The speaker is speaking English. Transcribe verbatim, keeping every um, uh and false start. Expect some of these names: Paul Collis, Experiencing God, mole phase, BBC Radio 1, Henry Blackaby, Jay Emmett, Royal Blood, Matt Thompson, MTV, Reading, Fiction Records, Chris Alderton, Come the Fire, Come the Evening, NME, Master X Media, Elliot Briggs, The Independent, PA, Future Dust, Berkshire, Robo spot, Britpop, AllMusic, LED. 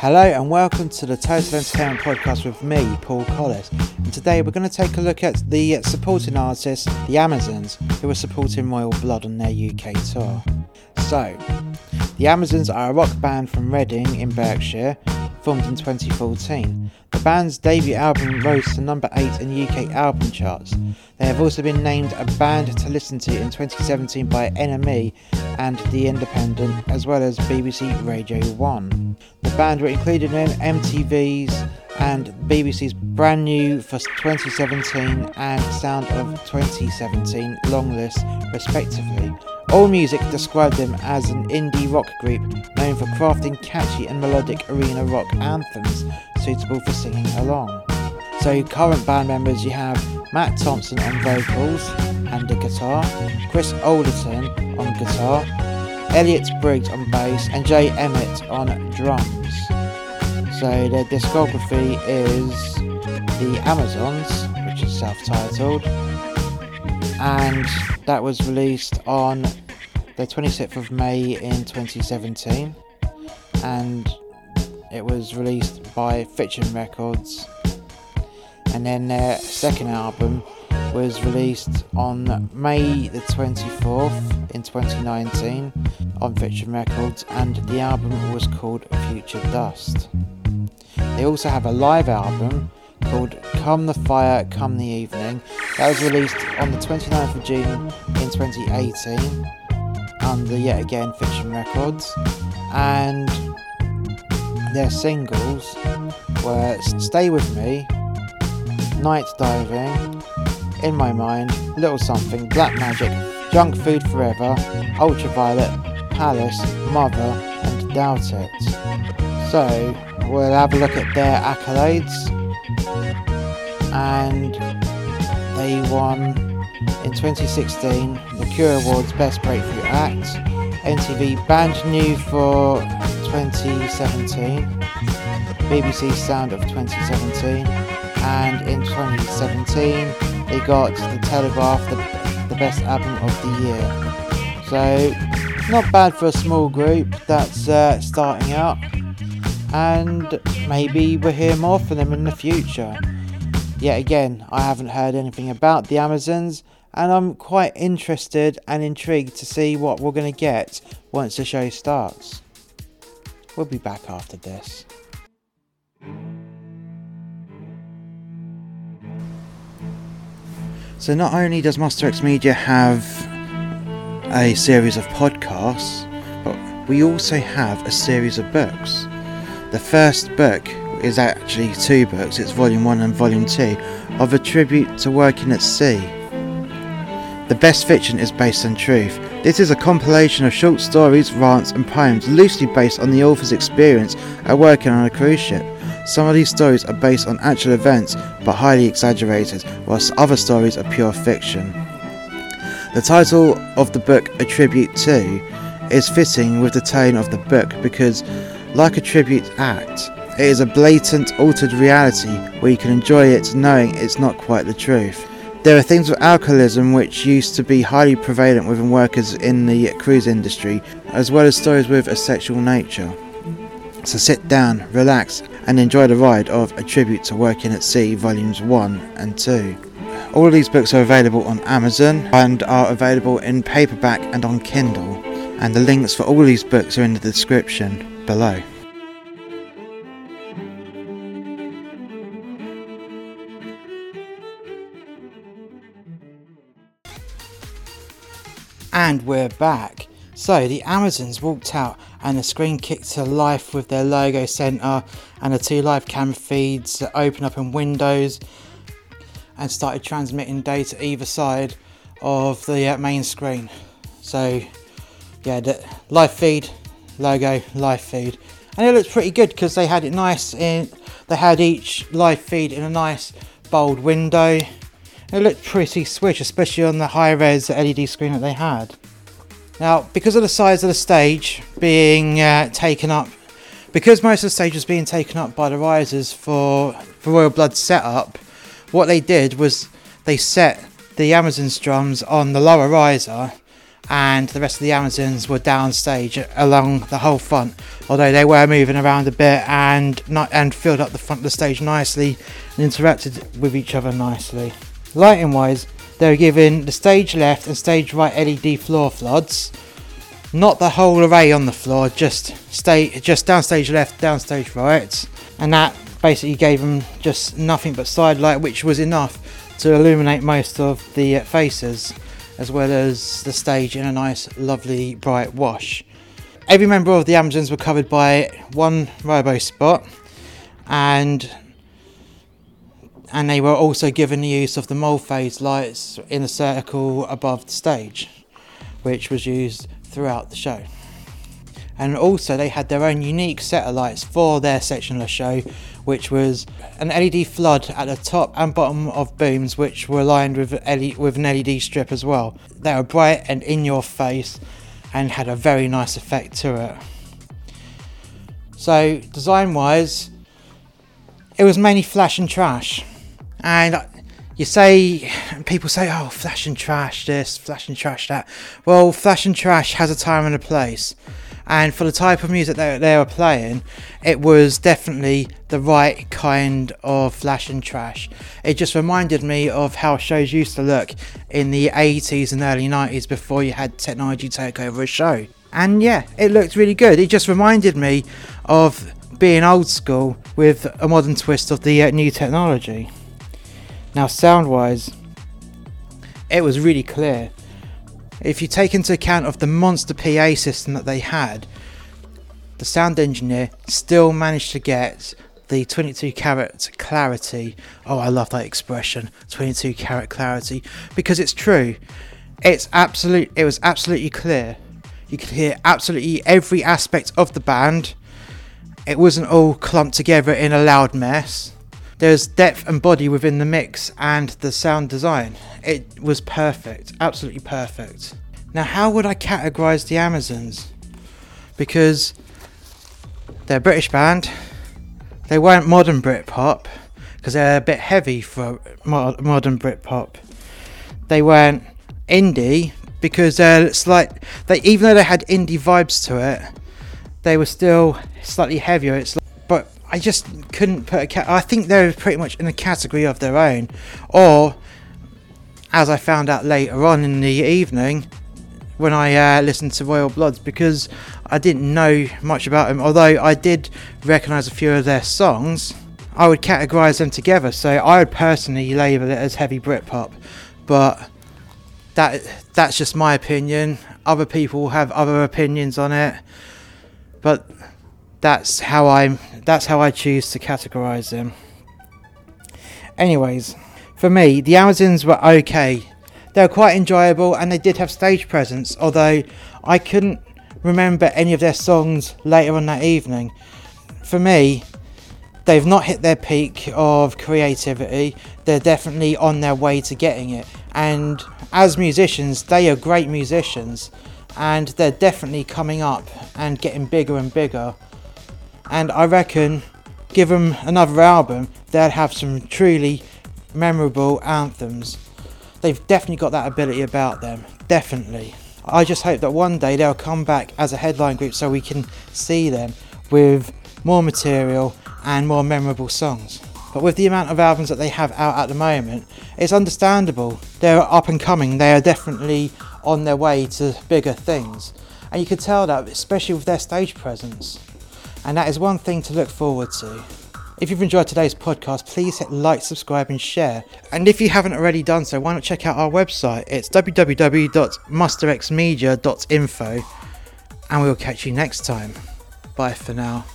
Hello and welcome to the Total Entertainment Podcast with me, Paul Collis. And today we're going to take a look at the supporting artists, the Amazons, who are supporting Royal Blood on their U K tour. So, the Amazons are a rock band from Reading in Berkshire, formed in twenty fourteen. The band's debut album rose to number eight in U K album charts. They have also been named a band to listen to in twenty seventeen by N M E and The Independent, as well as B B C Radio one. The band were included in M T V's and B B C's brand new for twenty seventeen and Sound of twenty seventeen long lists, respectively. AllMusic described them as an indie rock group known for crafting catchy and melodic arena rock anthems suitable for singing along. So current band members, you have Matt Thompson on vocals and the guitar, Chris Alderton on guitar, Elliot Briggs on bass and Jay Emmett on drums. So their discography is The Amazons, which is self-titled, and that was released on the twenty-sixth of May in twenty seventeen, and it was released by Fiction Records. And then their second album was released on May the twenty-fourth in twenty nineteen on Fiction Records, and the album was called Future Dust. They also have a live album called Come the Fire, Come the Evening. That was released on the twenty-ninth of June in twenty eighteen under yet again Fiction Records, and their singles were Stay With Me, Night Diving, In My Mind, Little Something, Black Magic, Junk Food Forever, Ultraviolet, Palace, Mother and Doubt It. So we'll have a look at their accolades. And they won in twenty sixteen the Cure Awards Best Breakthrough Act, M T V Band New for twenty seventeen, B B C Sound of twenty seventeen, and in twenty seventeen they got The Telegraph the, the Best Album of the Year. So not bad for a small group that's uh, starting out, and maybe we'll hear more from them in the future. Yet again, I haven't heard anything about the Amazons, and I'm quite interested and intrigued to see what we're going to get once the show starts. We'll be back after this. So not only does Master X Media have a series of podcasts, but we also have a series of books. The first book is actually two books, it's volume one and volume two, of A Tribute to Working at Sea. The Best Fiction is Based on Truth. This is a compilation of short stories, rants and poems loosely based on the author's experience at working on a cruise ship. Some of these stories are based on actual events but highly exaggerated, whilst other stories are pure fiction. The title of the book, A Tribute to, is fitting with the tone of the book because, like a tribute act, it is a blatant, altered reality where you can enjoy it knowing it's not quite the truth. There are themes of alcoholism which used to be highly prevalent within workers in the cruise industry, as well as stories with a sexual nature. So sit down, relax, and enjoy the ride of A Tribute to Working at Sea, Volumes one and two. All of these books are available on Amazon and are available in paperback and on Kindle, and the links for all these books are in the description below. And we're back. So the Amazons walked out and the screen kicked to life with their logo centre and the two live camera feeds that open up in windows and started transmitting data either side of the uh, main screen. So yeah, the live feed, logo, live feed. And it looked pretty good because they had it nice in, they had each live feed in a nice bold window. It looked pretty swish, especially on the high-res L E D screen that they had. Now, because of the size of the stage being uh, taken up, because most of the stage was being taken up by the risers for, for Royal Blood's setup, what they did was they set the Amazon's drums on the lower riser and the rest of the Amazons were downstage along the whole front, although they were moving around a bit and not, and filled up the front of the stage nicely and interacted with each other nicely. Lighting wise, they were given the stage left and stage right L E D floor floods, not the whole array on the floor, just stage, just downstage left, downstage right, and that basically gave them just nothing but side light, which was enough to illuminate most of the faces, as well as the stage in a nice, lovely, bright wash. Every member of the Amazons were covered by one Robo spot, and and they were also given the use of the mole phase lights in a circle above the stage, which was used throughout the show. And also they had their own unique set of lights for their section of the show, which was an L E D flood at the top and bottom of booms, which were lined with with an L E D strip as well. They were bright and in your face and had a very nice effect to it. So design wise, it was mainly flash and trash. And you say, people say, oh, flash and trash this, flash and trash that. Well, flash and trash has a time and a place. And for the type of music that they were playing, it was definitely the right kind of flash and trash. It just reminded me of how shows used to look in the eighties and early nineties before you had technology take over a show. And yeah, it looked really good. It just reminded me of being old school with a modern twist of the uh, new technology. Now, sound-wise, it was really clear. If you take into account of the monster P A system that they had, the sound engineer still managed to get the twenty-two karat clarity. Oh, I love that expression, twenty-two karat clarity, because it's true. It's absolute. It was absolutely clear. You could hear absolutely every aspect of the band. It wasn't all clumped together in a loud mess. There's depth and body within the mix and the sound design. It was perfect, absolutely perfect. Now, how would I categorise the Amazons? Because they're a British band, they weren't modern Britpop, because they're a bit heavy for mod- modern Britpop. They weren't indie, because they're slight, they, even though they had indie vibes to it, they were still slightly heavier. It's like, but I just couldn't put a cat. I think they're pretty much in a category of their own, or as I found out later on in the evening when I uh, listened to Royal Bloods, because I didn't know much about them, although I did recognise a few of their songs. I would categorise them together, so I would personally label it as heavy Britpop, but that that's just my opinion. Other people have other opinions on it, but that's how I'm that's how I choose to categorise them. Anyways, for me, the Amazons were okay. They were quite enjoyable and they did have stage presence, although I couldn't remember any of their songs later on that evening. For me, they've not hit their peak of creativity. They're definitely on their way to getting it. And as musicians, they are great musicians and they're definitely coming up and getting bigger and bigger. And I reckon, give them another album, they'll have some truly memorable anthems. They've definitely got that ability about them, definitely. I just hope that one day they'll come back as a headline group so we can see them with more material and more memorable songs. But with the amount of albums that they have out at the moment, it's understandable. They're up and coming, they are definitely on their way to bigger things. And you can tell that, especially with their stage presence. And that is one thing to look forward to. If you've enjoyed today's podcast, please hit like, subscribe and share. And if you haven't already done so, why not check out our website? It's w w w dot master x media dot info. And we'll catch you next time. Bye for now.